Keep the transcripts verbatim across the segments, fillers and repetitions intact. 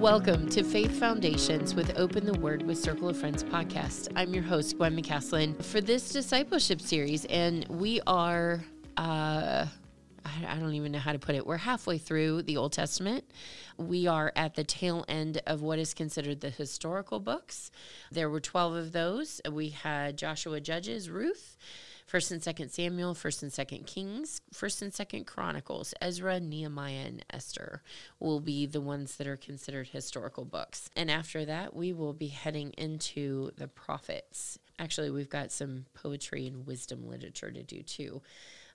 Welcome to Faith Foundations with Open the Word with Circle of Friends podcast. I'm your host, Gwen McCaslin, for this discipleship series, and we are, uh, I don't even know how to put it. We're halfway through the Old Testament. We are at the tail end of what is considered the historical books. There were twelve of those. We had Joshua, Judges, Ruth, First and Second Samuel, First and Second Kings, First and Second Chronicles, Ezra, Nehemiah, and Esther will be the ones that are considered historical books. And after that, we will be heading into the prophets. Actually, we've got some poetry and wisdom literature to do too.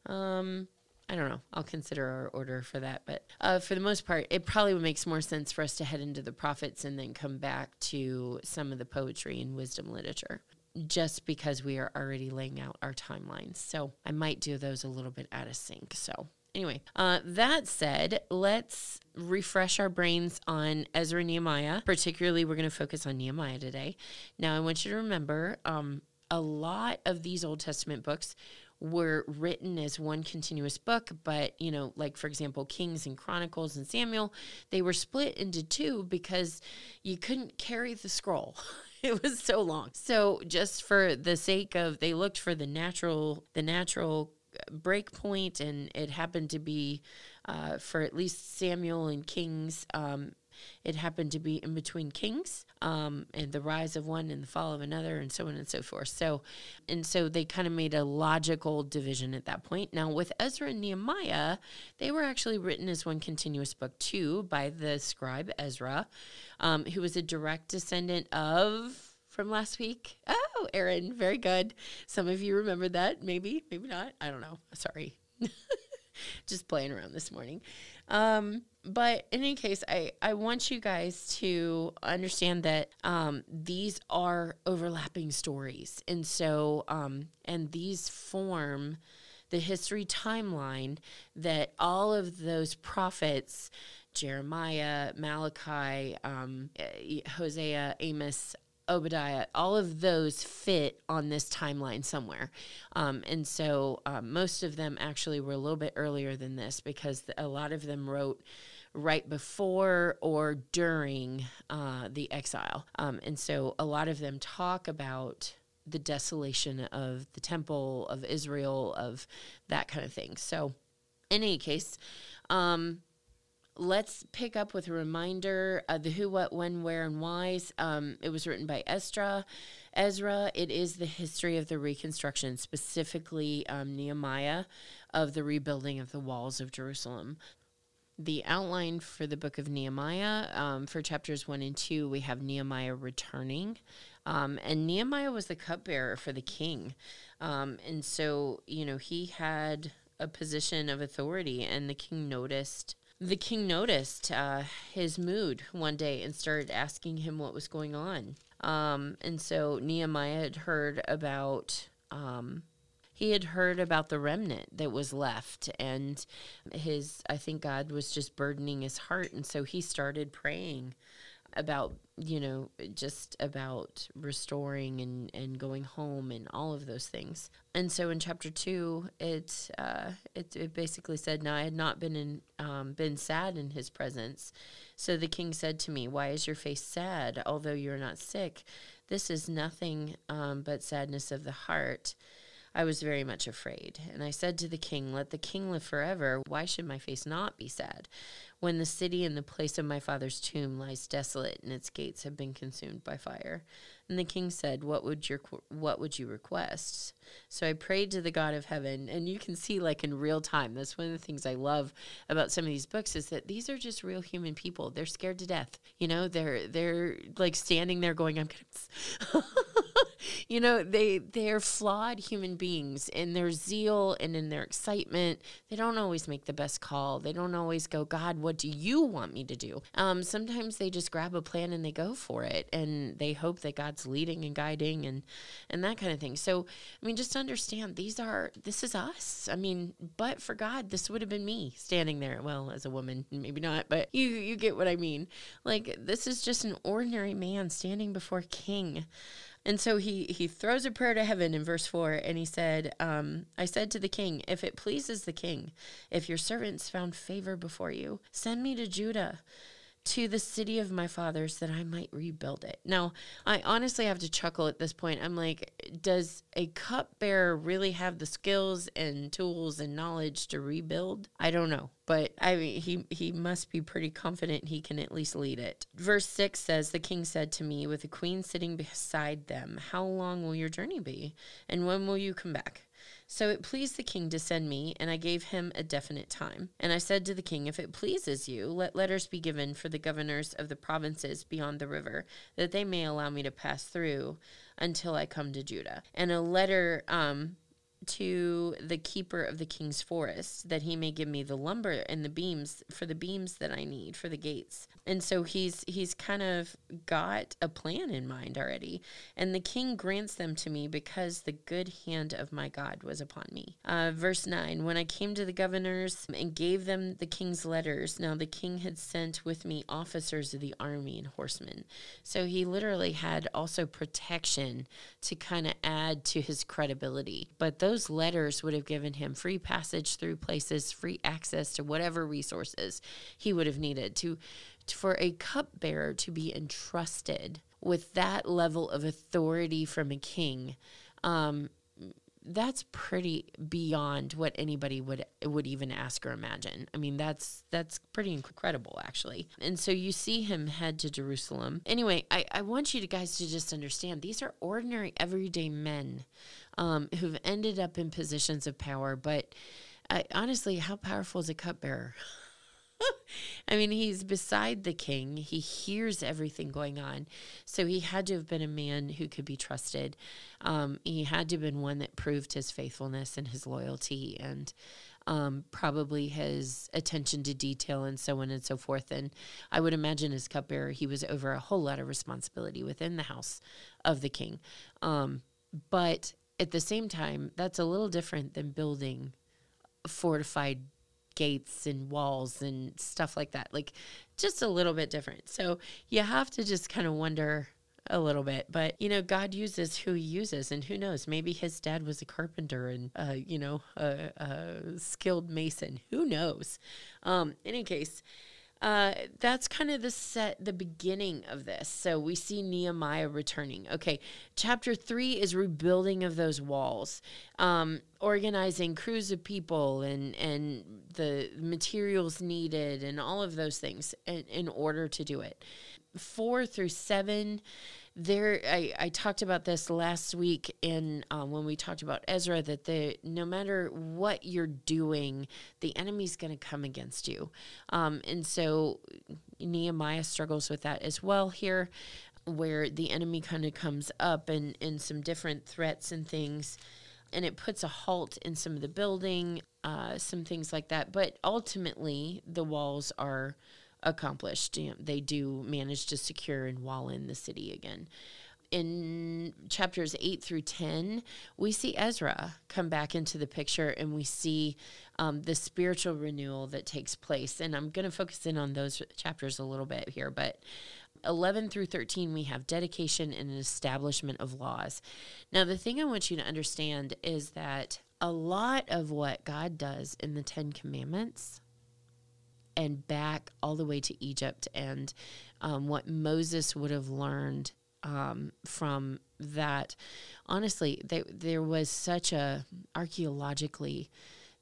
Um... I don't know. I'll consider our order for that. But uh, for the most part, it probably makes more sense for us to head into the prophets and then come back to some of the poetry and wisdom literature, just because we are already laying out our timelines. So I might do those a little bit out of sync. So anyway, uh, that said, let's refresh our brains on Ezra and Nehemiah. Particularly, we're going to focus on Nehemiah today. Now, I want you to remember um, a lot of these Old Testament books were written as one continuous book, but, you know, like, for example, Kings and Chronicles and Samuel, they were split into two because you couldn't carry the scroll. It was so long. So just for the sake of, they looked for the natural, the natural break point, and it happened to be, uh, for at least Samuel and Kings, um, it happened to be in between kings, um, and the rise of one and the fall of another, and so on and so forth. So, and so they kind of made a logical division at that point. Now, with Ezra and Nehemiah, they were actually written as one continuous book too by the scribe Ezra, um, who was a direct descendant of, from last week, oh, Aaron. Very good. Some of you remember that, maybe, maybe not. I don't know. Sorry. Just playing around this morning. Um, but in any case, I, I want you guys to understand that um, these are overlapping stories. And so, um, and these form the history timeline that all of those prophets, Jeremiah, Malachi, um, Hosea, Amos, Obadiah, all of those fit on this timeline somewhere. Um, and so um, most of them actually were a little bit earlier than this, because a lot of them wrote right before or during uh, the exile. Um, and so a lot of them talk about the desolation of the temple, of Israel, of that kind of thing. So in any case, um, let's pick up with a reminder of the who, what, when, where, and whys. Um, it was written by Ezra. Ezra, it is the history of the reconstruction, specifically um, Nehemiah, of the rebuilding of the walls of Jerusalem. The outline for the book of Nehemiah, um, for chapters one and two, we have Nehemiah returning. Um, and Nehemiah was the cupbearer for the king. Um, and so, you know, he had a position of authority, and the king noticed The king noticed uh, his mood one day and started asking him what was going on. Um, and so Nehemiah had heard about, um, he had heard about the remnant that was left, and his, I think God was just burdening his heart. And so he started praying about, you know, just about restoring and, and going home and all of those things. And so in chapter two, it, uh, it, it basically said, "Now I had not been in, um, been sad in his presence. So the king said to me, 'Why is your face sad, although you are not sick? This is nothing um, but sadness of the heart.' I was very much afraid, and I said to the king, 'Let the king live forever. Why should my face not be sad, when the city and the place of my father's tomb lies desolate, and its gates have been consumed by fire?' And the king said, What would your what would you request? So I prayed to the God of heaven." And you can see, like, in real time, that's one of the things I love about some of these books, is that these are just real human people. They're scared to death. You know, they're they're like standing there going, "I'm gonna," you know, they they're flawed human beings in their zeal and in their excitement. They don't always make the best call. They don't always go, "God, what do you want me to do?" Um, sometimes they just grab a plan and they go for it, and they hope that God's leading and guiding and and that kind of thing. So, I mean, just understand, these are this is us. I mean, but for God, this would have been me standing there. Well, as a woman, maybe not, but you you get what I mean. Like, this is just an ordinary man standing before King. And so he, he throws a prayer to heaven in verse four, and he said, um, "I said to the king, 'If it pleases the king, if your servants found favor before you, send me to Judah. to the city of my fathers that I might rebuild it. Now, I honestly have to chuckle at this point. I'm like, does a cupbearer really have the skills and tools and knowledge to rebuild? I don't know. But I mean, he, he must be pretty confident he can at least lead it. Verse six says, the king said to me, with the queen sitting beside them, how long will your journey be? And when will you come back? So it pleased the king to send me, and I gave him a definite time. And I said to the king, if it pleases you, let letters be given for the governors of the provinces beyond the river, that they may allow me to pass through until I come to Judah. And a letter um, to the keeper of the king's forest, that he may give me the lumber and the beams for the beams that I need for the gates. And so he's he's kind of got a plan in mind already. And the king grants them to me because the good hand of my God was upon me. Uh, verse nine, when I came to the governors and gave them the king's letters, now the king had sent with me officers of the army and horsemen. So he literally had also protection to kind of add to his credibility. But those letters would have given him free passage through places, free access to whatever resources he would have needed to for a cupbearer to be entrusted with that level of authority from a king. Um, that's pretty beyond what anybody would would even ask or imagine. I mean, that's that's pretty incredible, actually. And so you see him head to Jerusalem. Anyway, I, I want you to guys to just understand, these are ordinary, everyday men um, who've ended up in positions of power. But I, honestly, how powerful is a cupbearer? I mean, he's beside the king. He hears everything going on. So he had to have been a man who could be trusted. Um, he had to have been one that proved his faithfulness and his loyalty and um, probably his attention to detail and so on and so forth. And I would imagine as cupbearer, he was over a whole lot of responsibility within the house of the king. Um, but at the same time, that's a little different than building fortified gates and walls and stuff like that, like just a little bit different. So you have to just kind of wonder a little bit, but you know, God uses who he uses, and who knows, maybe his dad was a carpenter and uh, you know, a, a skilled mason, who knows. Um, in any case, Uh, that's kind of the set, the beginning of this. So we see Nehemiah returning. Okay, chapter three is rebuilding of those walls, um, organizing crews of people and, and the materials needed and all of those things in, in order to do it. Four through seven, there I, I talked about this last week in um, when we talked about Ezra, that the no matter what you're doing, the enemy's going to come against you. Um, and so Nehemiah struggles with that as well here, where the enemy kind of comes up in, in some different threats and things, and it puts a halt in some of the building, uh, some things like that. But ultimately, the walls are accomplished. You know, they do manage to secure and wall in the city again. In chapters eight through ten, we see Ezra come back into the picture, and we see um, the spiritual renewal that takes place. And I'm going to focus in on those chapters a little bit here, but eleven through thirteen, we have dedication and an establishment of laws. Now, the thing I want you to understand is that a lot of what God does in the Ten Commandments and back all the way to Egypt, and um, what Moses would have learned um, from that. Honestly, they, there was such a, archaeologically,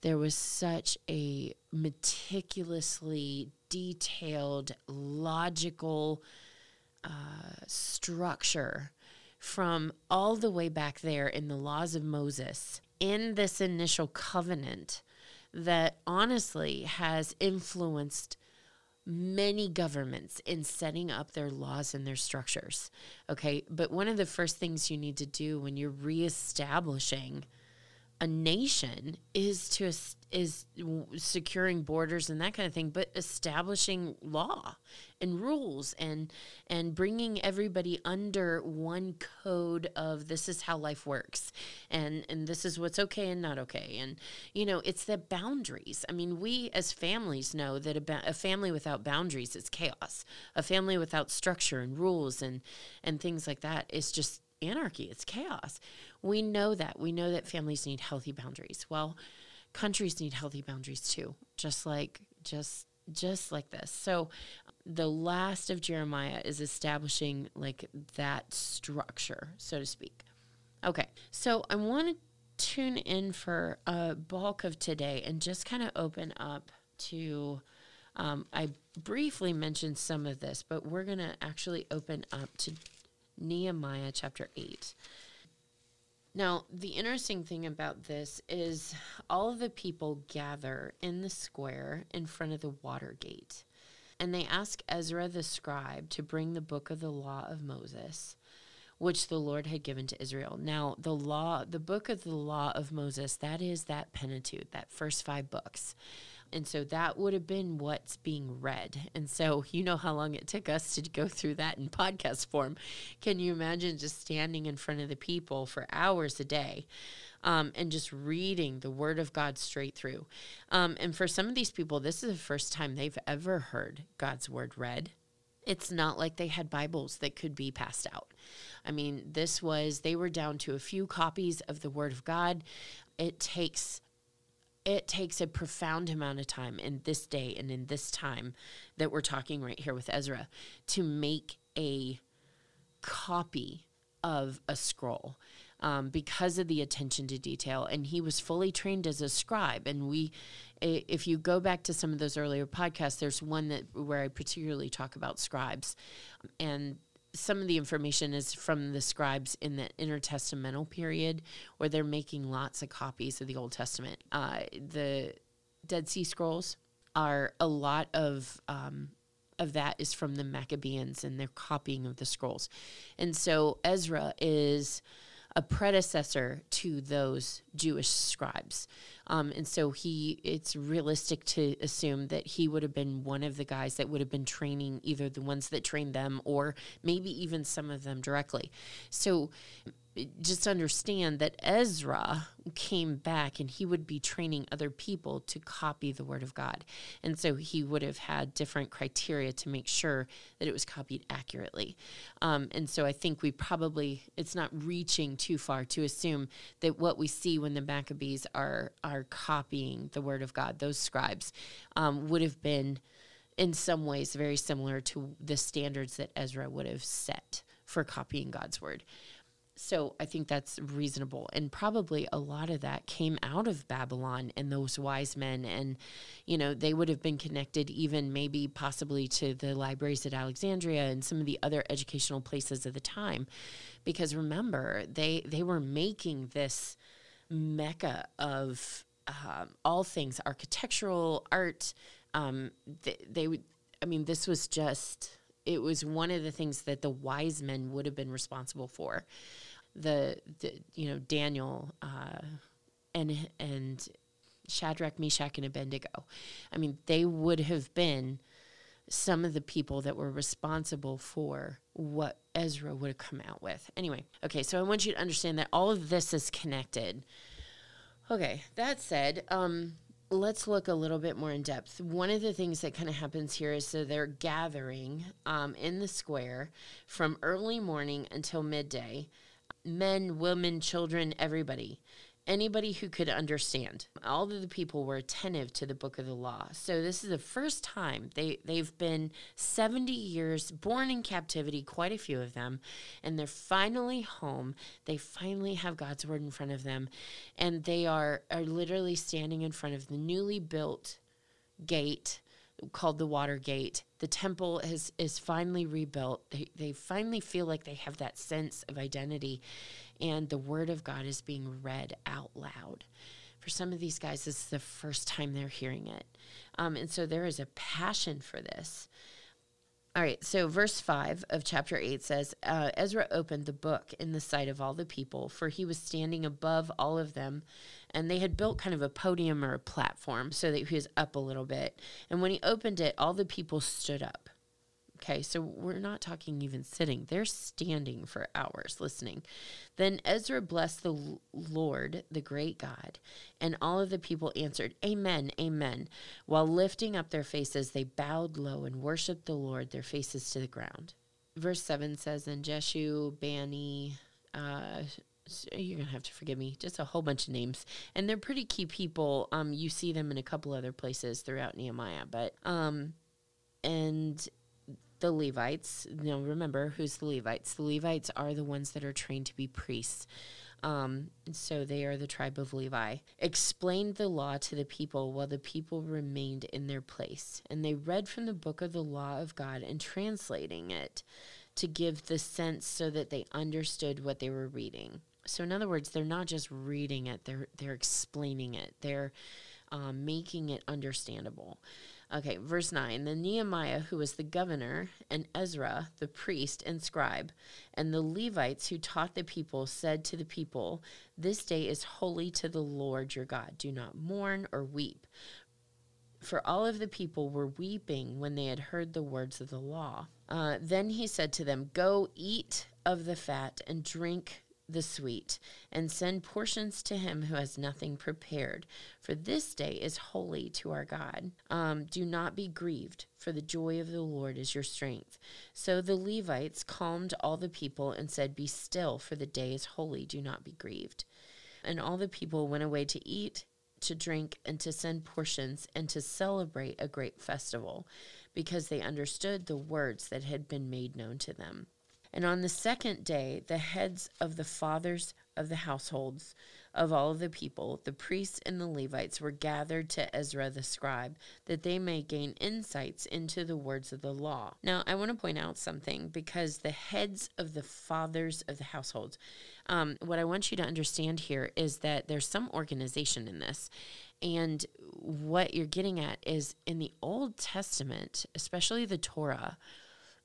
there was such a meticulously detailed, logical uh, structure from all the way back there in the laws of Moses in this initial covenant that honestly has influenced many governments in setting up their laws and their structures, okay? But one of the first things you need to do when you're reestablishing a nation is to is securing borders and that kind of thing, but establishing law and rules and and bringing everybody under one code of this is how life works, and and this is what's okay and not okay, and you know, it's the boundaries. I mean, we as families know that a, ba- a family without boundaries is chaos. A family without structure and rules and and things like that is just anarchy. It's chaos. We know that. We know that families need healthy boundaries. Well, countries need healthy boundaries too, just like just just like this. So the last of Jeremiah is establishing like that structure, so to speak. Okay, so I want to tune in for a bulk of today and just kind of open up to, um, I briefly mentioned some of this, but we're going to actually open up to Nehemiah chapter eight. Now, the interesting thing about this is all of the people gather in the square in front of the water gate, and they ask Ezra the scribe to bring the book of the law of Moses, which the Lord had given to Israel. Now, the law, the book of the law of Moses, that is that Pentateuch, that first five books. And so that would have been what's being read. And so you know how long it took us to go through that in podcast form. Can you imagine just standing in front of the people for hours a day um, and just reading the word of God straight through? Um, and for some of these people, this is the first time they've ever heard God's word read. It's not like they had Bibles that could be passed out. I mean, this was, they were down to a few copies of the word of God. It takes... It takes a profound amount of time in this day and in this time that we're talking right here with Ezra to make a copy of a scroll um, because of the attention to detail. And he was fully trained as a scribe. And we, if you go back to some of those earlier podcasts, there's one that where I particularly talk about scribes, and some of the information is from the scribes in the intertestamental period where they're making lots of copies of the Old Testament. Uh, the Dead Sea Scrolls are a lot of, um, of that is from the Maccabees and their copying of the scrolls. And so Ezra is a predecessor to those Jewish scribes. Um, and so he, it's realistic to assume that he would have been one of the guys that would have been training either the ones that trained them or maybe even some of them directly. So just understand that Ezra came back and he would be training other people to copy the word of God. And so he would have had different criteria to make sure that it was copied accurately. Um, and so I think we probably, it's not reaching too far to assume that what we see when the Maccabees are, are copying the word of God, those scribes, um, would have been in some ways very similar to the standards that Ezra would have set for copying God's word. So I think that's reasonable. And probably a lot of that came out of Babylon and those wise men. And, you know, they would have been connected even maybe possibly to the libraries at Alexandria and some of the other educational places of the time. Because remember, they, they were making this mecca of um, all things architectural, art. Um, they, they would, I mean, this was just... It was one of the things that the wise men would have been responsible for. The, the you know, Daniel uh, and and Shadrach, Meshach, and Abednego. I mean, they would have been some of the people that were responsible for what Ezra would have come out with. Anyway, okay, so I want you to understand that all of this is connected. Okay, that said... Um, Let's look a little bit more in depth. One of the things that kind of happens here is so they're gathering um, in the square from early morning until midday. Men, women, children, everybody. Anybody who could understand. All of the people were attentive to the book of the law. So this is the first time. They, they've been seventy years, born in captivity, quite a few of them, and they're finally home. They finally have God's word in front of them, and they are, are literally standing in front of the newly built gate called the Water Gate. The temple is, is finally rebuilt. They, they finally feel like they have that sense of identity, and the word of God is being read out loud. For some of these guys, this is the first time they're hearing it. Um, and so there is a passion for this. All right, so verse five of chapter eight says, uh, Ezra opened the book in the sight of all the people, for he was standing above all of them, and they had built kind of a podium or a platform so that he was up a little bit. And when he opened it, all the people stood up. Okay, so we're not talking even sitting. They're standing for hours listening. Then Ezra blessed the Lord, the great God, and all of the people answered, Amen, Amen. While lifting up their faces, they bowed low and worshiped the Lord, their faces to the ground. Verse seven says, And Jeshu, Bani, uh, you're going to have to forgive me, just a whole bunch of names. And they're pretty key people. Um, you see them in a couple other places throughout Nehemiah. But um, and the Levites, you know, remember, who's the Levites? The Levites are the ones that are trained to be priests. Um, so they are the tribe of Levi, explained the law to the people while the people remained in their place. And they read from the book of the law of God and translating it to give the sense so that they understood what they were reading. So in other words, they're not just reading it, they're, they're explaining it. They're um, making it understandable. Okay, verse nine, then Nehemiah, who was the governor, and Ezra, the priest and scribe, and the Levites who taught the people, said to the people, this day is holy to the Lord your God. Do not mourn or weep. For all of the people were weeping when they had heard the words of the law. Uh, then he said to them, go eat of the fat and drink the sweet, and send portions to him who has nothing prepared, for this day is holy to our God. Um, do not be grieved, for the joy of the Lord is your strength. So the Levites calmed all the people and said, be still, for the day is holy, do not be grieved. And all the people went away to eat, to drink, and to send portions, and to celebrate a great festival, because they understood the words that had been made known to them. And on the second day, the heads of the fathers of the households of all of the people, the priests and the Levites, were gathered to Ezra the scribe, that they may gain insights into the words of the law. Now, I want to point out something, because the heads of the fathers of the households, um, what I want you to understand here is that there's some organization in this. And what you're getting at is in the Old Testament, especially the Torah,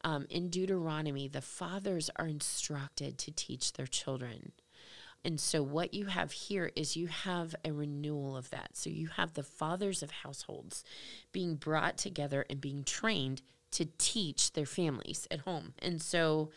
Um, in Deuteronomy, the fathers are instructed to teach their children. And so what you have here is you have a renewal of that. So you have the fathers of households being brought together and being trained to teach their families at home. And so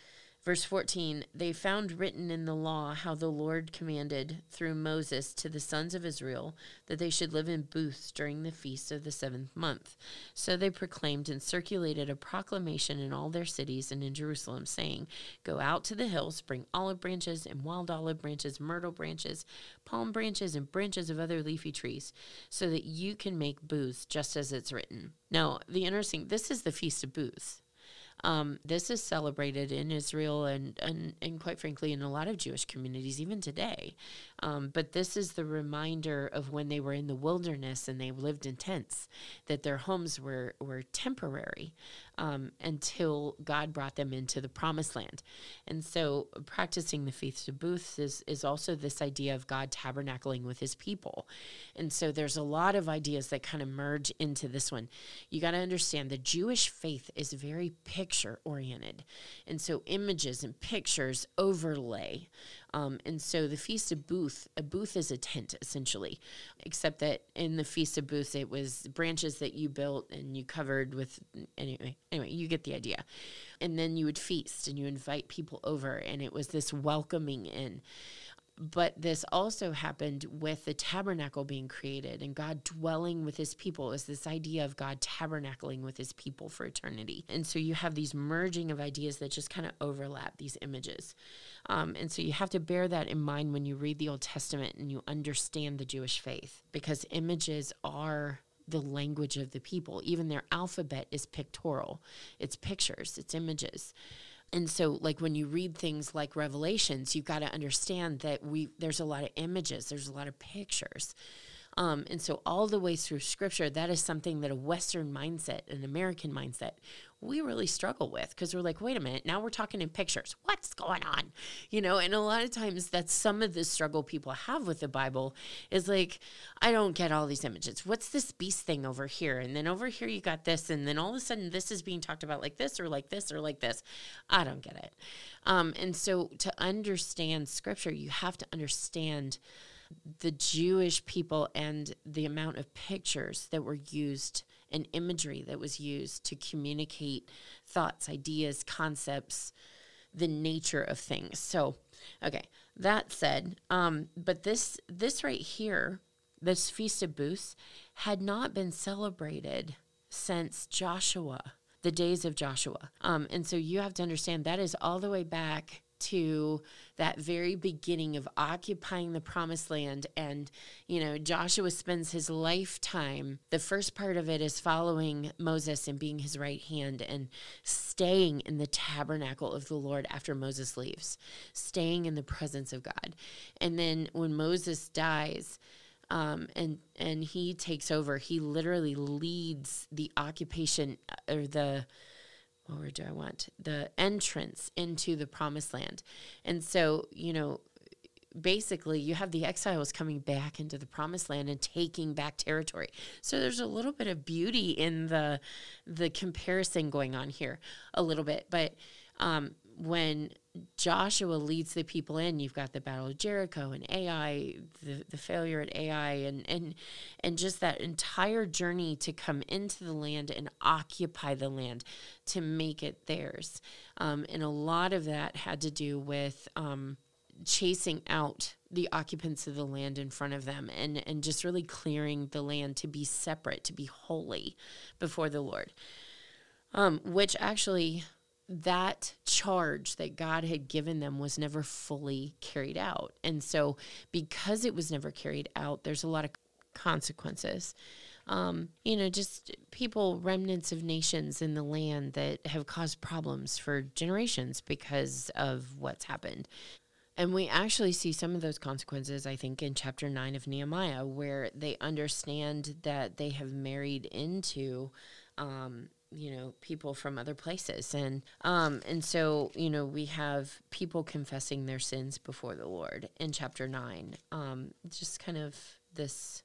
verse fourteen, they found written in the law how the Lord commanded through Moses to the sons of Israel that they should live in booths during the feast of the seventh month. So they proclaimed and circulated a proclamation in all their cities and in Jerusalem, saying, go out to the hills, bring olive branches and wild olive branches, myrtle branches, palm branches, and branches of other leafy trees, so that you can make booths just as it's written. Now, the interesting, this is the Feast of Booths. Um, this is celebrated in Israel and, and, and quite frankly, in a lot of Jewish communities, even today. Um, but this is the reminder of when they were in the wilderness and they lived in tents, that their homes were, were temporary um, until God brought them into the promised land. And so practicing the Feast of Booths is, is also this idea of God tabernacling with his people. And so there's a lot of ideas that kind of merge into this one. You got to understand the Jewish faith is very picturesque. Picture-oriented. And so images and pictures overlay. Um, and so the Feast of Booth, a booth is a tent, essentially, except that in the Feast of Booths, it was branches that you built and you covered with, anyway, anyway, you get the idea. And then you would feast and you invite people over, and it was this welcoming in. But this also happened with the tabernacle being created and God dwelling with his people, is this idea of God tabernacling with his people for eternity. And so you have these merging of ideas that just kind of overlap these images. Um, and so you have to bear that in mind when you read the Old Testament and you understand the Jewish faith, because images are the language of the people. Even their alphabet is pictorial. It's pictures, it's images. And so, like, when you read things like Revelations, you've got to understand that we there's a lot of images, there's a lot of pictures. Um, and so all the way through Scripture, that is something that a Western mindset, an American mindset, we really struggle with, because we're like, wait a minute, now we're talking in pictures. What's going on? You know, and a lot of times that's some of the struggle people have with the Bible is like, I don't get all these images. What's this beast thing over here? And then over here you got this, and then all of a sudden this is being talked about like this or like this or like this. I don't get it. Um, and so to understand Scripture, you have to understand the Jewish people and the amount of pictures that were used and imagery that was used to communicate thoughts, ideas, concepts, the nature of things. So, okay, that said, um, but this this right here, this Feast of Booths, had not been celebrated since Joshua, the days of Joshua. Um, and so you have to understand that is all the way back to that very beginning of occupying the promised land. And, you know, Joshua spends his lifetime, the first part of it is following Moses and being his right hand and staying in the tabernacle of the Lord after Moses leaves, staying in the presence of God. And then when Moses dies, Um, and and he takes over. He literally leads the occupation or the, what word do I want? The entrance into the promised land. And so, you know, basically you have the exiles coming back into the promised land and taking back territory. So there's a little bit of beauty in the the comparison going on here a little bit. But um, when Joshua leads the people in, you've got the Battle of Jericho and Ai, the, the failure at Ai, and, and and just that entire journey to come into the land and occupy the land to make it theirs. Um, and a lot of that had to do with um, chasing out the occupants of the land in front of them and, and just really clearing the land to be separate, to be holy before the Lord, um, which actually... that charge that God had given them was never fully carried out. And so because it was never carried out, there's a lot of consequences. Um, you know, just people, remnants of nations in the land that have caused problems for generations because of what's happened. And we actually see some of those consequences, I think, in chapter nine of Nehemiah, where they understand that they have married into... Um, you know, people from other places. And, um, and so, you know, we have people confessing their sins before the Lord in chapter nine, um, just kind of this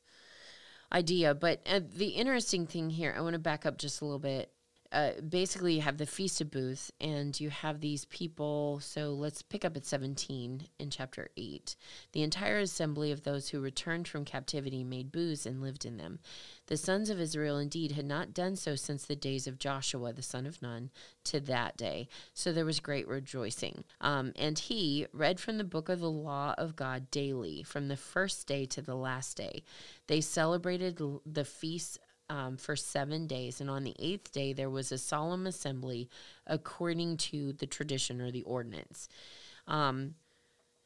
idea. But uh, the interesting thing here, I want to back up just a little bit. Uh, basically you have the Feast of Booths and you have these people. So let's pick up at seventeen in chapter eight. The entire assembly of those who returned from captivity made booths and lived in them. The sons of Israel indeed had not done so since the days of Joshua, the son of Nun, to that day. So there was great rejoicing. Um, and he read from the book of the law of God daily, from the first day to the last day. They celebrated l- the feasts Um, for seven days, and on the eighth day there was a solemn assembly according to the tradition or the ordinance. Um,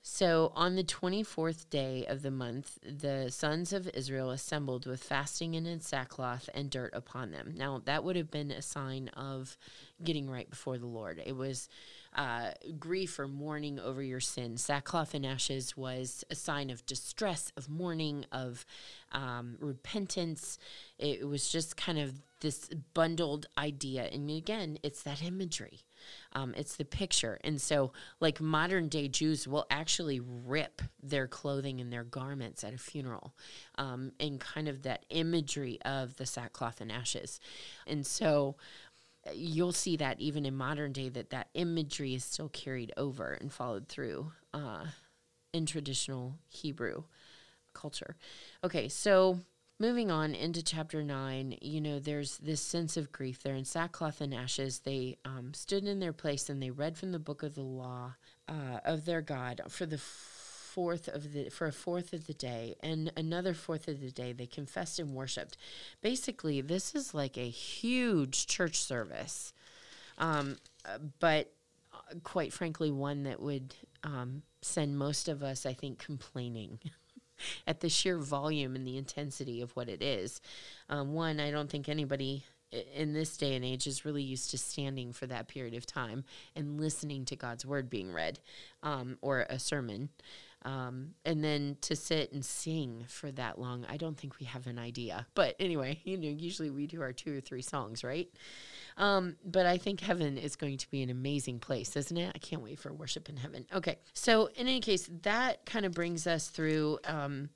so on the twenty-fourth day of the month, the sons of Israel assembled with fasting and in sackcloth and dirt upon them. Now that would have been a sign of getting right before the Lord. It was uh, grief or mourning over your sin. Sackcloth and ashes was a sign of distress, of mourning, of um, repentance. It was just kind of this bundled idea. And again, it's that imagery. Um, it's the picture. And so like modern day Jews will actually rip their clothing and their garments at a funeral, um, and kind of that imagery of the sackcloth and ashes. And so you'll see that even in modern day that that imagery is still carried over and followed through uh, in traditional Hebrew culture. Okay, so... moving on into chapter nine, you know, there's this sense of grief. They're in sackcloth and ashes. They um, stood in their place and they read from the book of the law uh, of their God for the fourth of the for a fourth of the day, and another fourth of the day they confessed and worshipped. Basically, this is like a huge church service, um, but quite frankly, one that would um, send most of us, I think, complaining at the sheer volume and the intensity of what it is. Um, one, I don't think anybody in this day and age is really used to standing for that period of time and listening to God's word being read, um, or a sermon. Um, and then to sit and sing for that long, I don't think we have an idea. But anyway, you know, usually we do our two or three songs, right? Um, but I think heaven is going to be an amazing place, isn't it? I can't wait for worship in heaven. Okay, so in any case, that kind of brings us through... Um,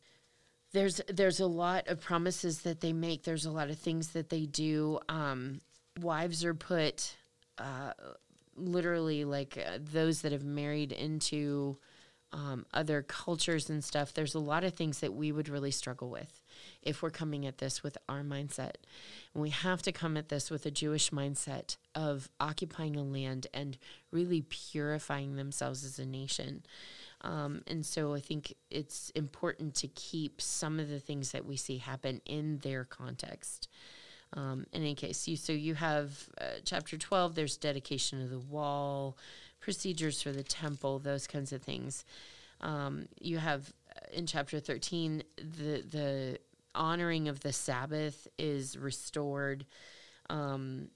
there's there's a lot of promises that they make. There's a lot of things that they do. Um, wives are put uh, literally like uh, those that have married into... Um, other cultures and stuff. There's a lot of things that we would really struggle with if we're coming at this with our mindset. And we have to come at this with a Jewish mindset of occupying a land and really purifying themselves as a nation. Um, and so I think it's important to keep some of the things that we see happen in their context. Um, in any case, you, so you have uh, chapter twelve, there's dedication of the wall, procedures for the temple, those kinds of things. Um, you have in chapter thirteen, the the honoring of the Sabbath is restored. Um,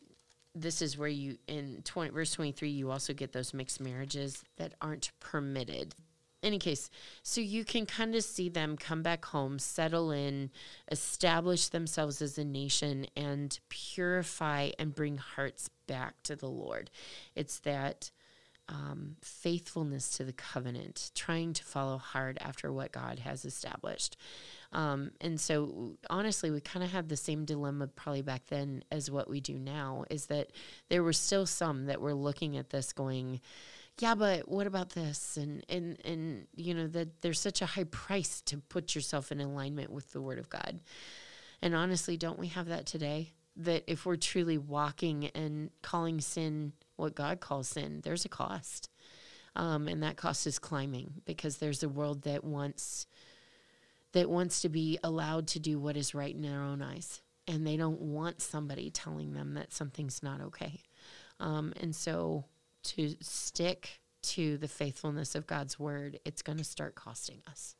this is where you, in twenty, verse twenty-three, you also get those mixed marriages that aren't permitted. Any case, so you can kind of see them come back home, settle in, establish themselves as a nation, and purify and bring hearts back to the Lord. It's that um, faithfulness to the covenant, trying to follow hard after what God has established. Um, and so, honestly, we kind of had the same dilemma probably back then as what we do now, is that there were still some that were looking at this going, yeah, but what about this? And, and, and you know, that there's such a high price to put yourself in alignment with the Word of God. And honestly, don't we have that today? That if we're truly walking and calling sin what God calls sin, there's a cost. Um, and that cost is climbing, because there's a world that wants, that wants to be allowed to do what is right in their own eyes. And they don't want somebody telling them that something's not okay. Um, and so... to stick to the faithfulness of God's word, it's going to start costing us.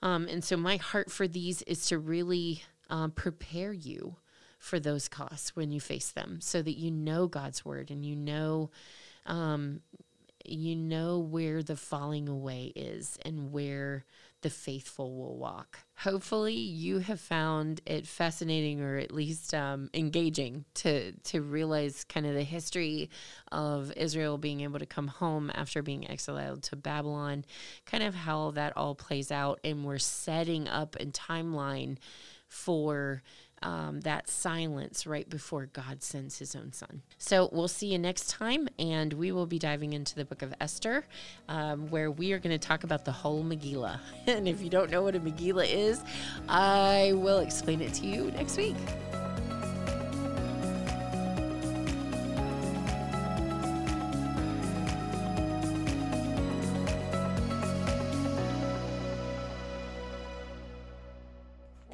Um, and so my heart for these is to really um, prepare you for those costs when you face them, so that you know God's word and you know, um, you know where the falling away is and where the faithful will walk. Hopefully you have found it fascinating, or at least um, engaging, to to realize kind of the history of Israel being able to come home after being exiled to Babylon, kind of how that all plays out. And we're setting up a timeline for um, that silence right before God sends his own son. So we'll see you next time, and we will be diving into the book of Esther, um, where we are going to talk about the whole Megillah. And if you don't know what a Megillah is, I will explain it to you next week.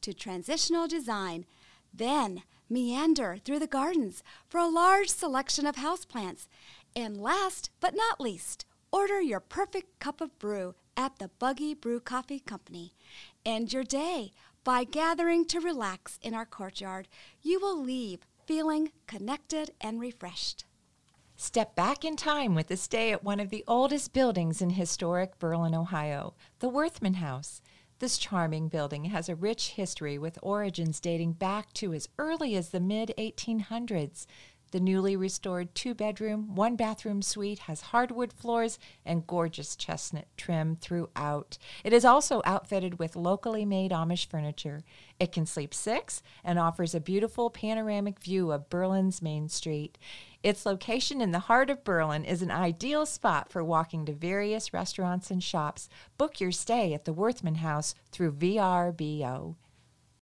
to transitional design. Then meander through the gardens for a large selection of houseplants. And last but not least, order your perfect cup of brew at the Buggy Brew Coffee Company. End your day by gathering to relax in our courtyard. You will leave feeling connected and refreshed. Step back in time with a stay at one of the oldest buildings in historic Berlin, Ohio, the Werthmann House. This charming building has a rich history, with origins dating back to as early as the mid eighteen hundreds. The newly restored two-bedroom, one-bathroom suite has hardwood floors and gorgeous chestnut trim throughout. It is also outfitted with locally made Amish furniture. It can sleep six and offers a beautiful panoramic view of Berlin's Main Street. Its location in the heart of Berlin is an ideal spot for walking to various restaurants and shops. Book your stay at the Werthmann House through V R B O.